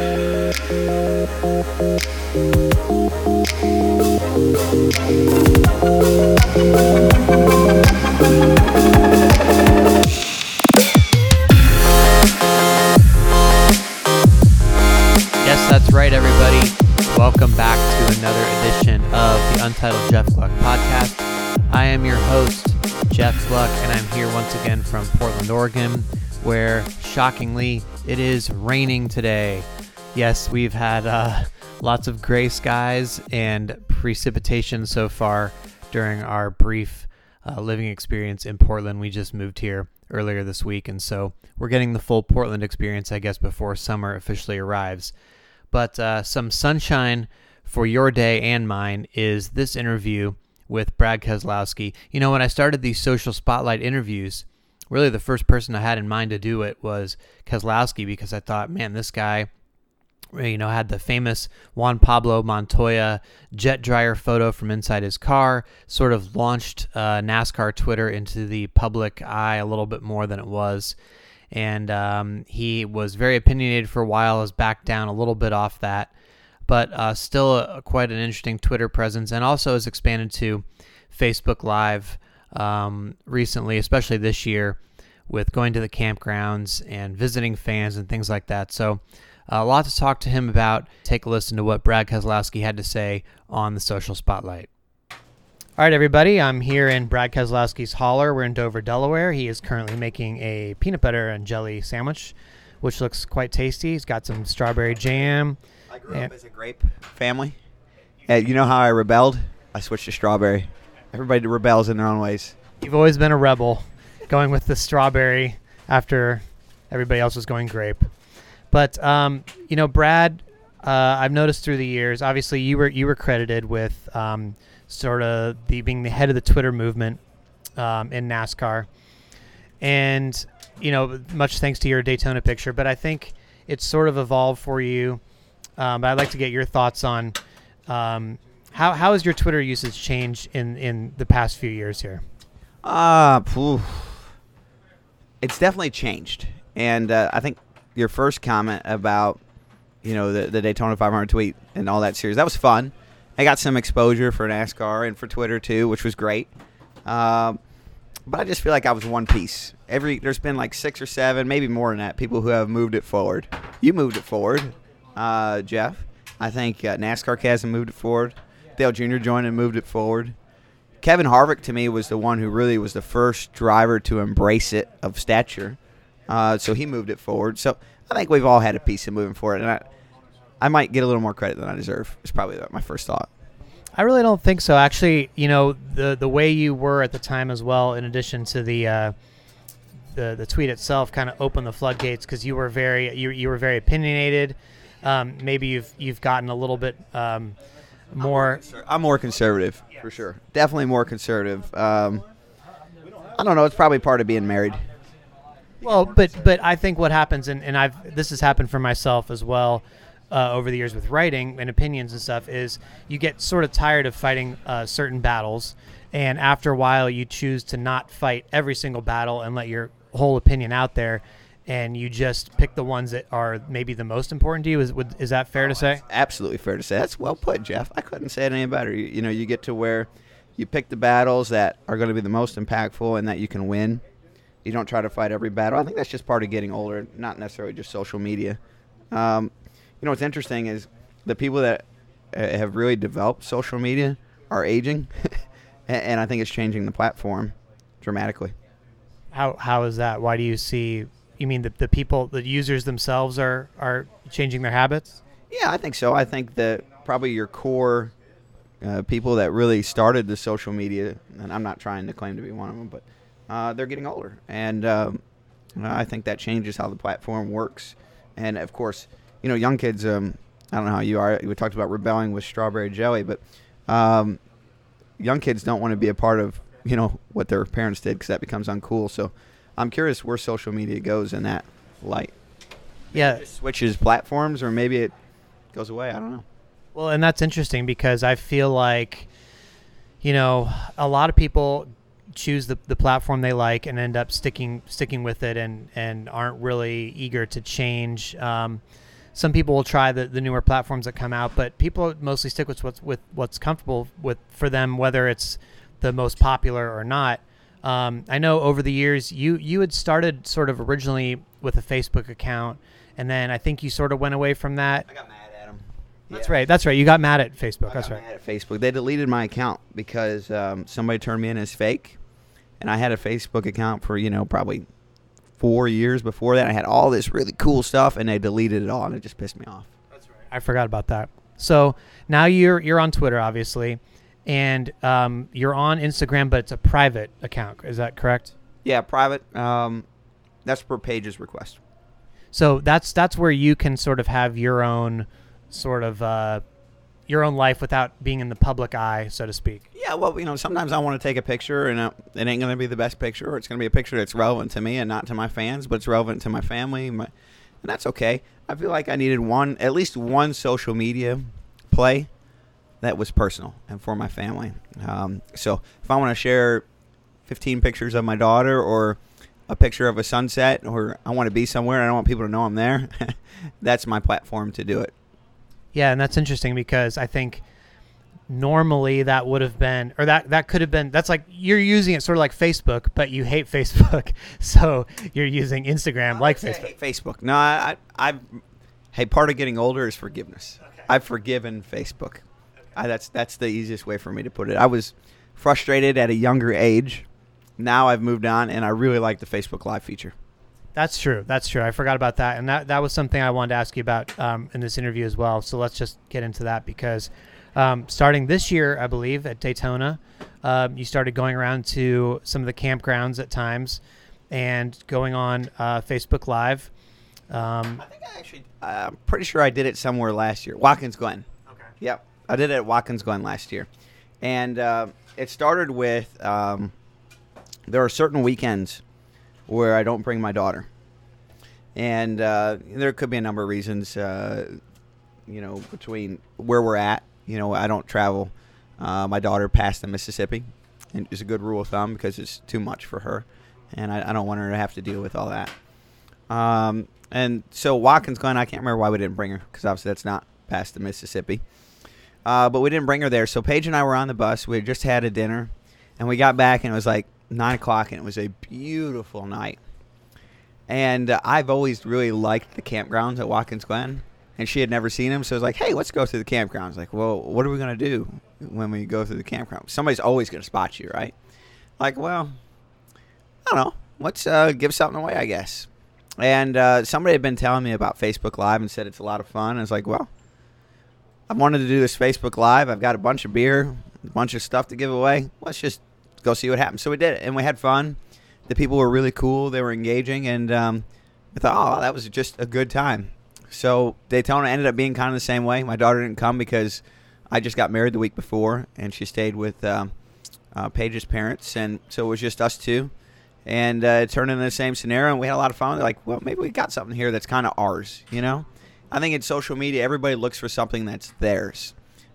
Yes, that's right, everybody. Welcome back to another edition of the Untitled Jeff Gluck podcast. I am your host, Jeff Gluck, and I'm here once again from Portland, Oregon, where, shockingly, it is raining today. Yes, we've had lots of gray skies and precipitation so far during our brief living experience in Portland. We just moved here earlier this week, and so we're getting the full Portland experience, I guess, before summer officially arrives. But some sunshine for your day and mine is this interview with Brad Keselowski. You know, when I started these social spotlight interviews, really the first person I had in mind to do it was Keselowski, because I thought, man, this guy, you know, had the famous Juan Pablo Montoya jet dryer photo from inside his car, sort of launched NASCAR Twitter into the public eye a little bit more than it was. And he was very opinionated for a while, has backed down a little bit off that, but still quite an interesting Twitter presence, and also has expanded to Facebook Live recently, especially this year, with going to the campgrounds and visiting fans and things like that. So a lot to talk to him about. Take a listen to what Brad Keselowski had to say on the Social Spotlight. All right, everybody. I'm here in Brad Keselowski's hauler. We're in Dover, Delaware. He is currently making a peanut butter and jelly sandwich, which looks quite tasty. He's got some strawberry jam. I grew up as a grape family. And you know how I rebelled? I switched to strawberry. Everybody rebels in their own ways. You've always been a rebel, going with the strawberry after everybody else was going grape. But, you know, Brad, I've noticed through the years, obviously you were credited with sort of being the head of the Twitter movement in NASCAR. And, you know, much thanks to your Daytona picture. But I think it's sort of evolved for you. But I'd like to get your thoughts on how has your Twitter usage changed in the past few years here? It's definitely changed. And I think your first comment about, you know, the Daytona 500 tweet and all that series, that was fun. I got some exposure for NASCAR and for Twitter too, which was great. But I just feel like I was one piece. There's been like 6 or 7, maybe more than that, people who have moved it forward. You moved it forward, Jeff. I think NASCAR Chasm moved it forward. Dale Jr. joined and moved it forward. Kevin Harvick, to me, was the one who really was the first driver to embrace it of stature. So he moved it forward. So I think we've all had a piece of moving forward. And I might get a little more credit than I deserve. It's probably my first thought. I really don't think so. Actually, you know, the way you were at the time as well, in addition to the tweet itself, kind of opened the floodgates, because you were very opinionated. Maybe you've gotten a little bit more. I'm more conservative, for sure. Definitely more conservative. I don't know. It's probably part of being married. Well, but I think what happens, and this has happened for myself as well over the years with writing and opinions and stuff, is you get sort of tired of fighting certain battles, and after a while you choose to not fight every single battle and let your whole opinion out there. And you just pick the ones that are maybe the most important to you. Is that fair to say? Absolutely fair to say. That's well put, Jeff. I couldn't say it any better. You know, you get to where you pick the battles that are going to be the most impactful and that you can win. You don't try to fight every battle. I think that's just part of getting older, not necessarily just social media. You know, what's interesting is the people that have really developed social media are aging, and I think it's changing the platform dramatically. How is that? Why do you see... You mean the users themselves are changing their habits? Yeah, I think so. I think that probably your core people that really started the social media, and I'm not trying to claim to be one of them, but they're getting older. And I think that changes how the platform works. And, of course, you know, young kids, I don't know how you are. We talked about rebelling with strawberry jelly, but young kids don't want to be a part of, you know, what their parents did, because that becomes uncool. So I'm curious where social media goes in that light. Yeah. It switches platforms, or maybe it goes away. I don't know. Well, and that's interesting, because I feel like, you know, a lot of people choose the platform they like and end up sticking with it and aren't really eager to change. Some people will try the newer platforms that come out, but people mostly stick with what's comfortable with for them, whether it's the most popular or not. I know over the years you had started sort of originally with a Facebook account, and then I think you sort of went away from that. I got mad at them. That's right. You got mad at Facebook. I got mad at Facebook. They deleted my account because somebody turned me in as fake, and I had a Facebook account for probably 4 years before that. I had all this really cool stuff, and they deleted it all, and it just pissed me off. That's right. I forgot about that. So now you're on Twitter, obviously, and you're on Instagram, but it's a private account. Is that correct? Yeah, private. That's per page's request. So that's where you can sort of have your own sort of your own life without being in the public eye, so to speak. Yeah, well, sometimes I want to take a picture, and it ain't going to be the best picture, or it's going to be a picture that's relevant to me and not to my fans, but it's relevant to my family, and that's okay. I feel like I needed at least one social media play that was personal and for my family. So if I want to share 15 pictures of my daughter or a picture of a sunset, or I want to be somewhere and I don't want people to know I'm there, that's my platform to do it. Yeah, and that's interesting because I think normally that would have been, or that could have been, that's like you're using it sort of like Facebook, but you hate Facebook, so you're using Instagram like Facebook. I hate Facebook. No, hey, part of getting older is forgiveness. Okay. I've forgiven Facebook. Okay. That's the easiest way for me to put it. I was frustrated at a younger age. Now I've moved on, and I really like the Facebook Live feature. That's true. I forgot about that. And that was something I wanted to ask you about in this interview as well. So let's just get into that because starting this year, I believe, at Daytona, you started going around to some of the campgrounds at times and going on Facebook Live. I think I'm pretty sure I did it somewhere last year. Watkins Glen. Okay. Yep. I did it at Watkins Glen last year. And it started with there are certain weekends where I don't bring my daughter. And there could be a number of reasons, between where we're at. I don't travel my daughter past the Mississippi, and it's a good rule of thumb because it's too much for her, and I don't want her to have to deal with all that. And so Watkins Glen, I can't remember why we didn't bring her because obviously that's not past the Mississippi. But we didn't bring her there. So Paige and I were on the bus. We had just had a dinner, and we got back, and it was like 9 o'clock, and it was a beautiful night. And I've always really liked the campgrounds at Watkins Glen, and she had never seen them, so I was like, hey, let's go through the campgrounds. Like, well, what are we going to do when we go through the campground? Somebody's always going to spot you, right? Like, well, I don't know. Let's give something away, I guess. And somebody had been telling me about Facebook Live and said it's a lot of fun. I was like, well, I've wanted to do this Facebook Live. I've got a bunch of beer, a bunch of stuff to give away. Let's just go see what happens. So we did it, and we had fun. The people were really cool. They were engaging, and I thought, that was just a good time. So Daytona ended up being kind of the same way. My daughter didn't come because I just got married the week before, and she stayed with Paige's parents, and so it was just us two. And it turned into the same scenario, and we had a lot of fun. They're like, well, maybe we got something here that's kind of ours, I think in social media, everybody looks for something that's theirs.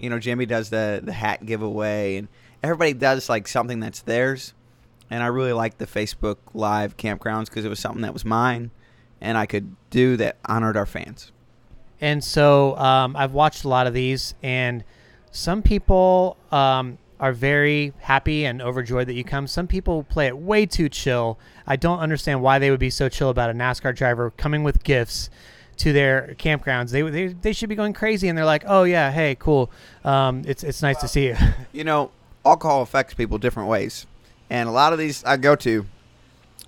Jimmy does the hat giveaway, and everybody does like something that's theirs, and I really liked the Facebook Live campgrounds because it was something that was mine and I could do that honored our fans. And so I've watched a lot of these, and some people are very happy and overjoyed that you come. Some people play it way too chill. I don't understand why they would be so chill about a NASCAR driver coming with gifts to their campgrounds. They should be going crazy, and they're like, oh yeah, hey, cool. It's nice to see you. Alcohol affects people different ways. And a lot of these I go to,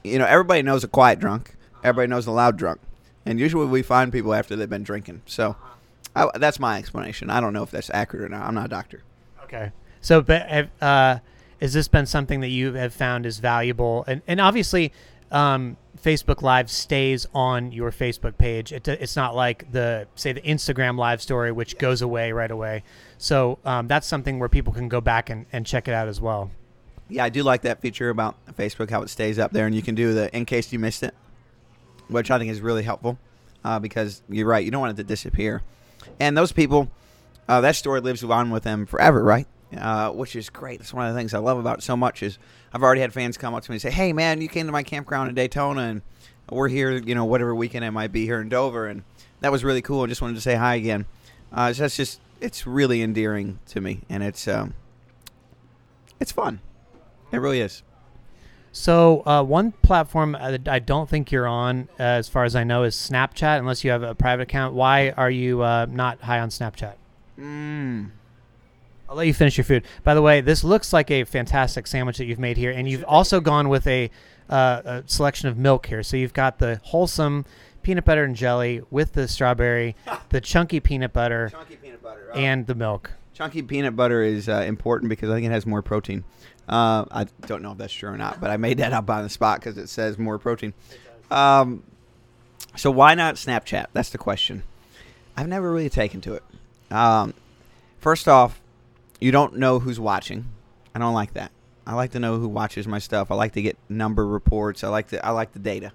everybody knows a quiet drunk. Everybody knows a loud drunk. And usually we find people after they've been drinking. So that's my explanation. I don't know if that's accurate or not. I'm not a doctor. Okay. So but, has this been something that you have found is valuable? And obviously Facebook Live stays on your Facebook page. It's not like the Instagram Live story, which goes away right away. So that's something where people can go back and check it out as well. Yeah, I do like that feature about Facebook, how it stays up there, and you can do the in case you missed it, which I think is really helpful because you're right. You don't want it to disappear. And those people, that story lives on with them forever, right? Which is great. That's one of the things I love about it so much is I've already had fans come up to me and say, hey, man, you came to my campground in Daytona, and we're here, whatever weekend I might be here in Dover, and that was really cool. I just wanted to say hi again. That's just, it's really endearing to me, and it's fun. It really is. So one platform I don't think you're on, as far as I know, is Snapchat, unless you have a private account. Why are you not high on Snapchat? I'll let you finish your food. By the way, this looks like a fantastic sandwich that you've made here, and you've also gone with a selection of milk here. So you've got the wholesome peanut butter and jelly with the strawberry, the chunky peanut butter, and the milk. Chunky peanut butter is important because I think it has more protein. I don't know if that's true or not, but I made that up on the spot because it says more protein. So why not Snapchat? That's the question. I've never really taken to it. First off, you don't know who's watching. I don't like that. I like to know who watches my stuff. I like to get number reports. I like the data.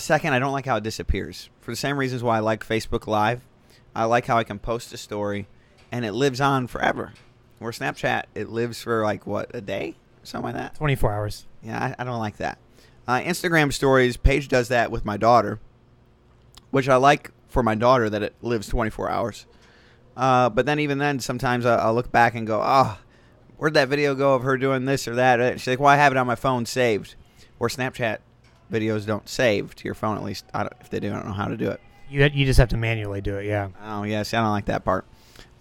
Second, I don't like how it disappears. For the same reasons why I like Facebook Live. I like how I can post a story, and it lives on forever. Where Snapchat, it lives for like, what, a day? Something like that? 24 hours. Yeah, I don't like that. Instagram stories, Paige does that with my daughter, which I like for my daughter that it lives 24 hours. But then even then, sometimes I'll look back and go, oh, where'd that video go of her doing this or that? She's like, well, I have it on my phone saved. Or Snapchat videos don't save to your phone, at least. If they do, I don't know how to do it. You just have to manually do it, yeah. Oh, yes, I don't like that part.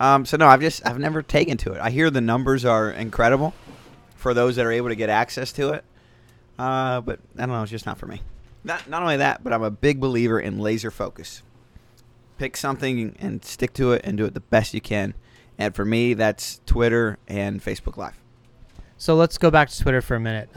So no, I've never taken to it. I hear the numbers are incredible for those that are able to get access to it. But I don't know, it's just not for me. Not only that, but I'm a big believer in laser focus. Pick something and stick to it and do it the best you can. And for me, that's Twitter and Facebook Live. So let's go back to Twitter for a minute.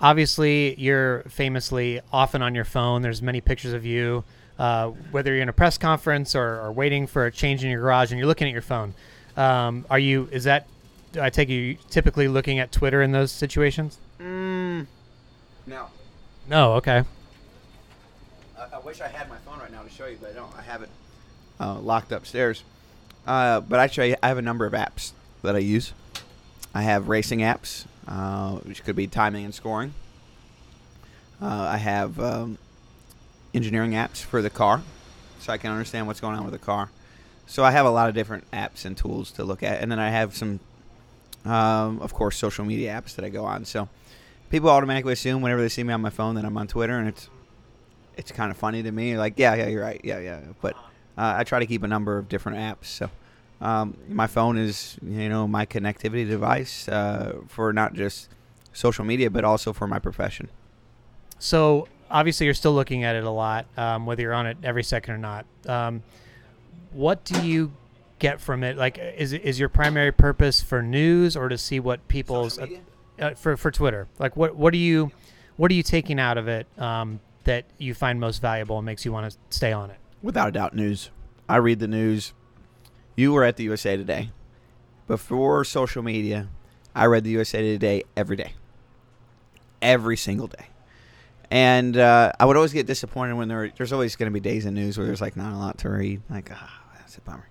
Obviously, you're famously often on your phone. There's many pictures of you. Whether you're in a press conference or waiting for a change in your garage and you're looking at your phone. I take you typically looking at Twitter in those situations? No. No, okay. I wish I had my phone right now to show you, but I don't. I have it locked upstairs. But actually, I have a number of apps that I use. I have racing apps, which could be timing and scoring. I have... engineering apps for the car, so I can understand what's going on with the car. So I have a lot of different apps and tools to look at, and then I have some, of course, social media apps that I go on. So people automatically assume whenever they see me on my phone that I'm on Twitter, and it's kind of funny to me. Like, yeah, you're right, yeah. But I try to keep a number of different apps. So my phone is, my connectivity device for not just social media, but also for my profession. So. Obviously, you're still looking at it a lot, whether you're on it every second or not. What do you get from it? Like, is your primary purpose for news or to see what people's for Twitter? Like, what are you taking out of it that you find most valuable and makes you want to stay on it? Without a doubt, news. I read the news. You were at the USA Today before social media. I read the USA Today every day, every single day. And I would always get disappointed when there's always going to be days in news where there's like not a lot to read. Like, that's a bummer.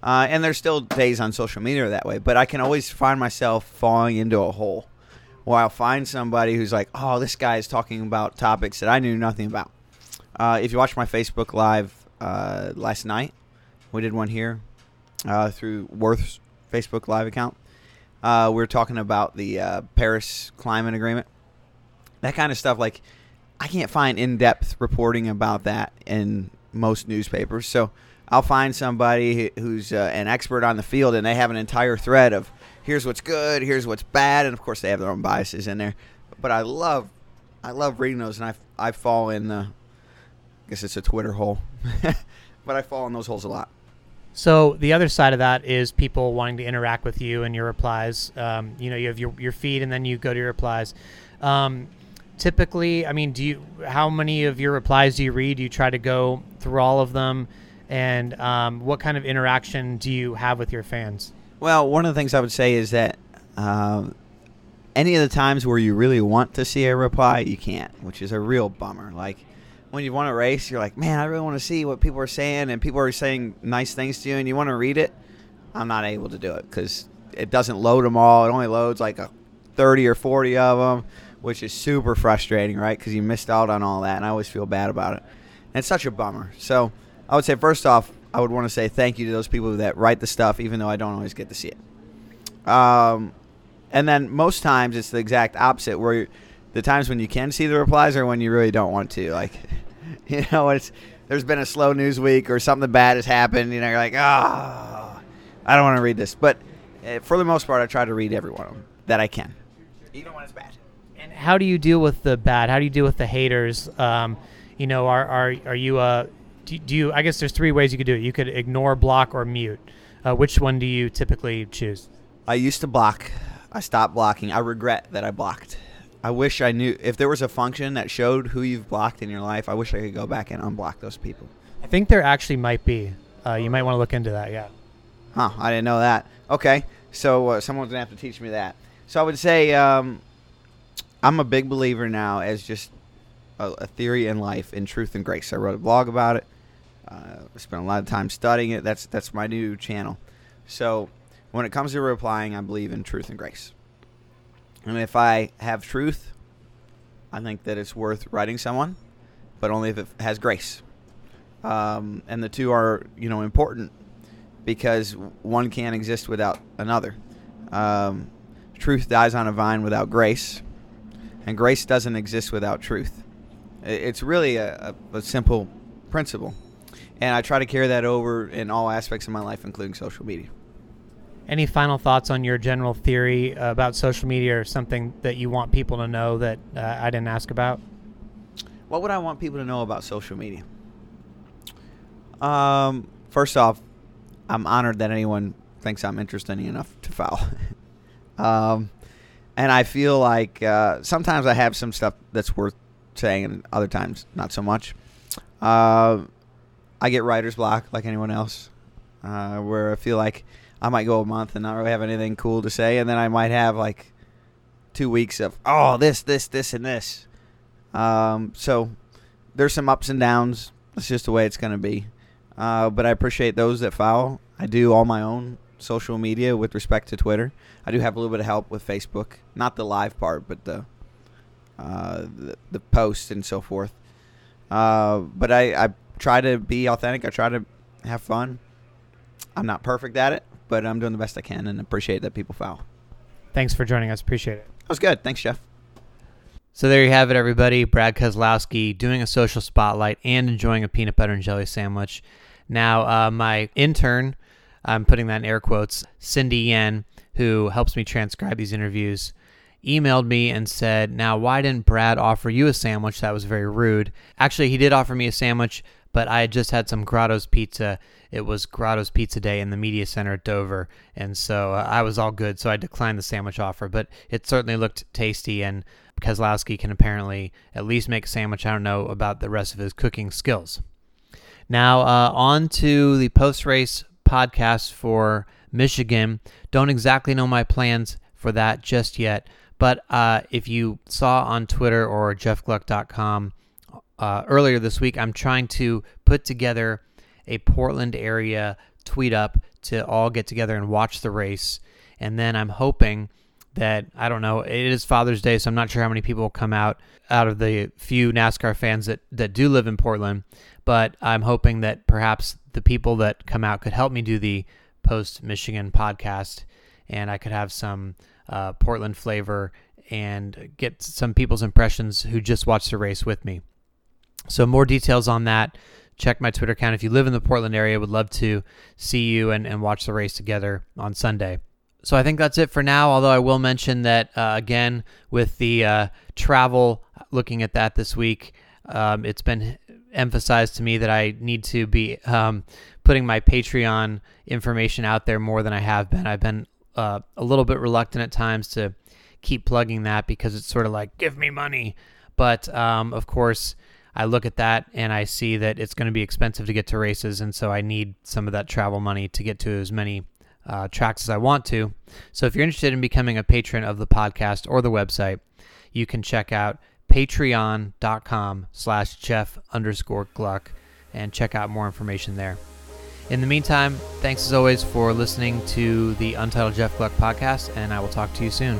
And there's still days on social media that way. But I can always find myself falling into a hole where I'll find somebody who's like, oh, this guy is talking about topics that I knew nothing about. If you watched my Facebook Live last night, we did one here through Worth's Facebook Live account. We were talking about the Paris Climate Agreement. That kind of stuff, like... I can't find in-depth reporting about that in most newspapers. So I'll find somebody who's an expert on the field, and they have an entire thread of here's what's good, here's what's bad, and of course they have their own biases in there. But I love reading those, and I fall in the, I guess it's a Twitter hole, but I fall in those holes a lot. So the other side of that is people wanting to interact with you and your replies. You have your feed, and then you go to your replies. Typically, I mean, how many of your replies do you read? Do you try to go through all of them? And what kind of interaction do you have with your fans? Well, one of the things I would say is that any of the times where you really want to see a reply, you can't, which is a real bummer. Like when you want to race, you're like, man, I really want to see what people are saying, and people are saying nice things to you, and you want to read it. I'm not able to do it because it doesn't load them all. It only loads like 30 or 40 of them. Which is super frustrating, right? Because you missed out on all that, and I always feel bad about it. And it's such a bummer. So I would say, first off, I would want to say thank you to those people that write the stuff, even though I don't always get to see it. And then most times it's the exact opposite, where the times when you can see the replies are when you really don't want to. Like, you know, it's there's been a slow news week or something bad has happened. You know, you're like, ah, oh, I don't want to read this. But for the most part, I try to read every one of them that I can, even when it's bad. And how do you deal with the bad? How do you deal with the haters? You know, are you do you? I guess there's three ways you could do it. You could ignore, block, or mute. Which one do you typically choose? I used to block. I stopped blocking. I regret that I blocked. I wish I knew. If there was a function that showed who you've blocked in your life, I wish I could go back and unblock those people. I think there actually might be. You might want to look into that, yeah. Huh, I didn't know that. Okay, so someone's going to have to teach me that. So I would say I'm a big believer now as just a theory in life, in truth and grace. I wrote a blog about it. I spent a lot of time studying it. That's my new channel. So when it comes to replying, I believe in truth and grace. And if I have truth, I think that it's worth writing someone, but only if it has grace. And the two are, you know, important because one can't exist without another. Truth dies on a vine without grace, and grace doesn't exist without truth. It's really a simple principle. And I try to carry that over in all aspects of my life, including social media. Any final thoughts on your general theory about social media or something that you want people to know that I didn't ask about? What would I want people to know about social media? First off, I'm honored that anyone thinks I'm interesting enough to follow. And I feel like sometimes I have some stuff that's worth saying and other times not so much. I get writer's block like anyone else where I feel like I might go a month and not really have anything cool to say, and then I might have like 2 weeks of, oh, this, and this. So there's some ups and downs. That's just the way it's going to be. But I appreciate those that follow. I do all my own social media with respect to Twitter. I do have a little bit of help with Facebook. Not the live part, but the posts and so forth. But I try to be authentic. I try to have fun. I'm not perfect at it, but I'm doing the best I can and appreciate that people follow. Thanks for joining us. Appreciate it. That was good. Thanks, Jeff. So there you have it, everybody. Brad Keselowski doing a social spotlight and enjoying a peanut butter and jelly sandwich. Now, my intern, I'm putting that in air quotes, Cindy Yen, who helps me transcribe these interviews, emailed me and said, now, why didn't Brad offer you a sandwich? That was very rude. Actually, he did offer me a sandwich, but I had just had some Grotto's pizza. It was Grotto's Pizza Day in the media center at Dover, and so I was all good, so I declined the sandwich offer, but it certainly looked tasty, and Keselowski can apparently at least make a sandwich. I don't know about the rest of his cooking skills. Now, on to the post-race podcast for Michigan. Don't exactly know my plans for that just yet, but if you saw on Twitter or jeffgluck.com, earlier this week, I'm trying to put together a Portland area tweet up to all get together and watch the race. And then I'm hoping that, I don't know, it is Father's Day, so I'm not sure how many people will come out of the few NASCAR fans that do live in Portland. But I'm hoping that perhaps the people that come out could help me do the post-Michigan podcast, and I could have some Portland flavor and get some people's impressions who just watched the race with me. So more details on that. Check my Twitter account. If you live in the Portland area, would love to see you and watch the race together on Sunday. So I think that's it for now, although I will mention that, again, with the travel, looking at that this week, it's been emphasized to me that I need to be putting my Patreon information out there more than I have been. I've been a little bit reluctant at times to keep plugging that because it's sort of like, give me money. But, of course, I look at that and I see that it's going to be expensive to get to races, and so I need some of that travel money to get to as many tracks as I want to. So if you're interested in becoming a patron of the podcast or the website, you can check out patreon.com/Jeff_Gluck and check out more information there. In the meantime, thanks as always for listening to the Untitled Jeff Gluck podcast, and I will talk to you soon.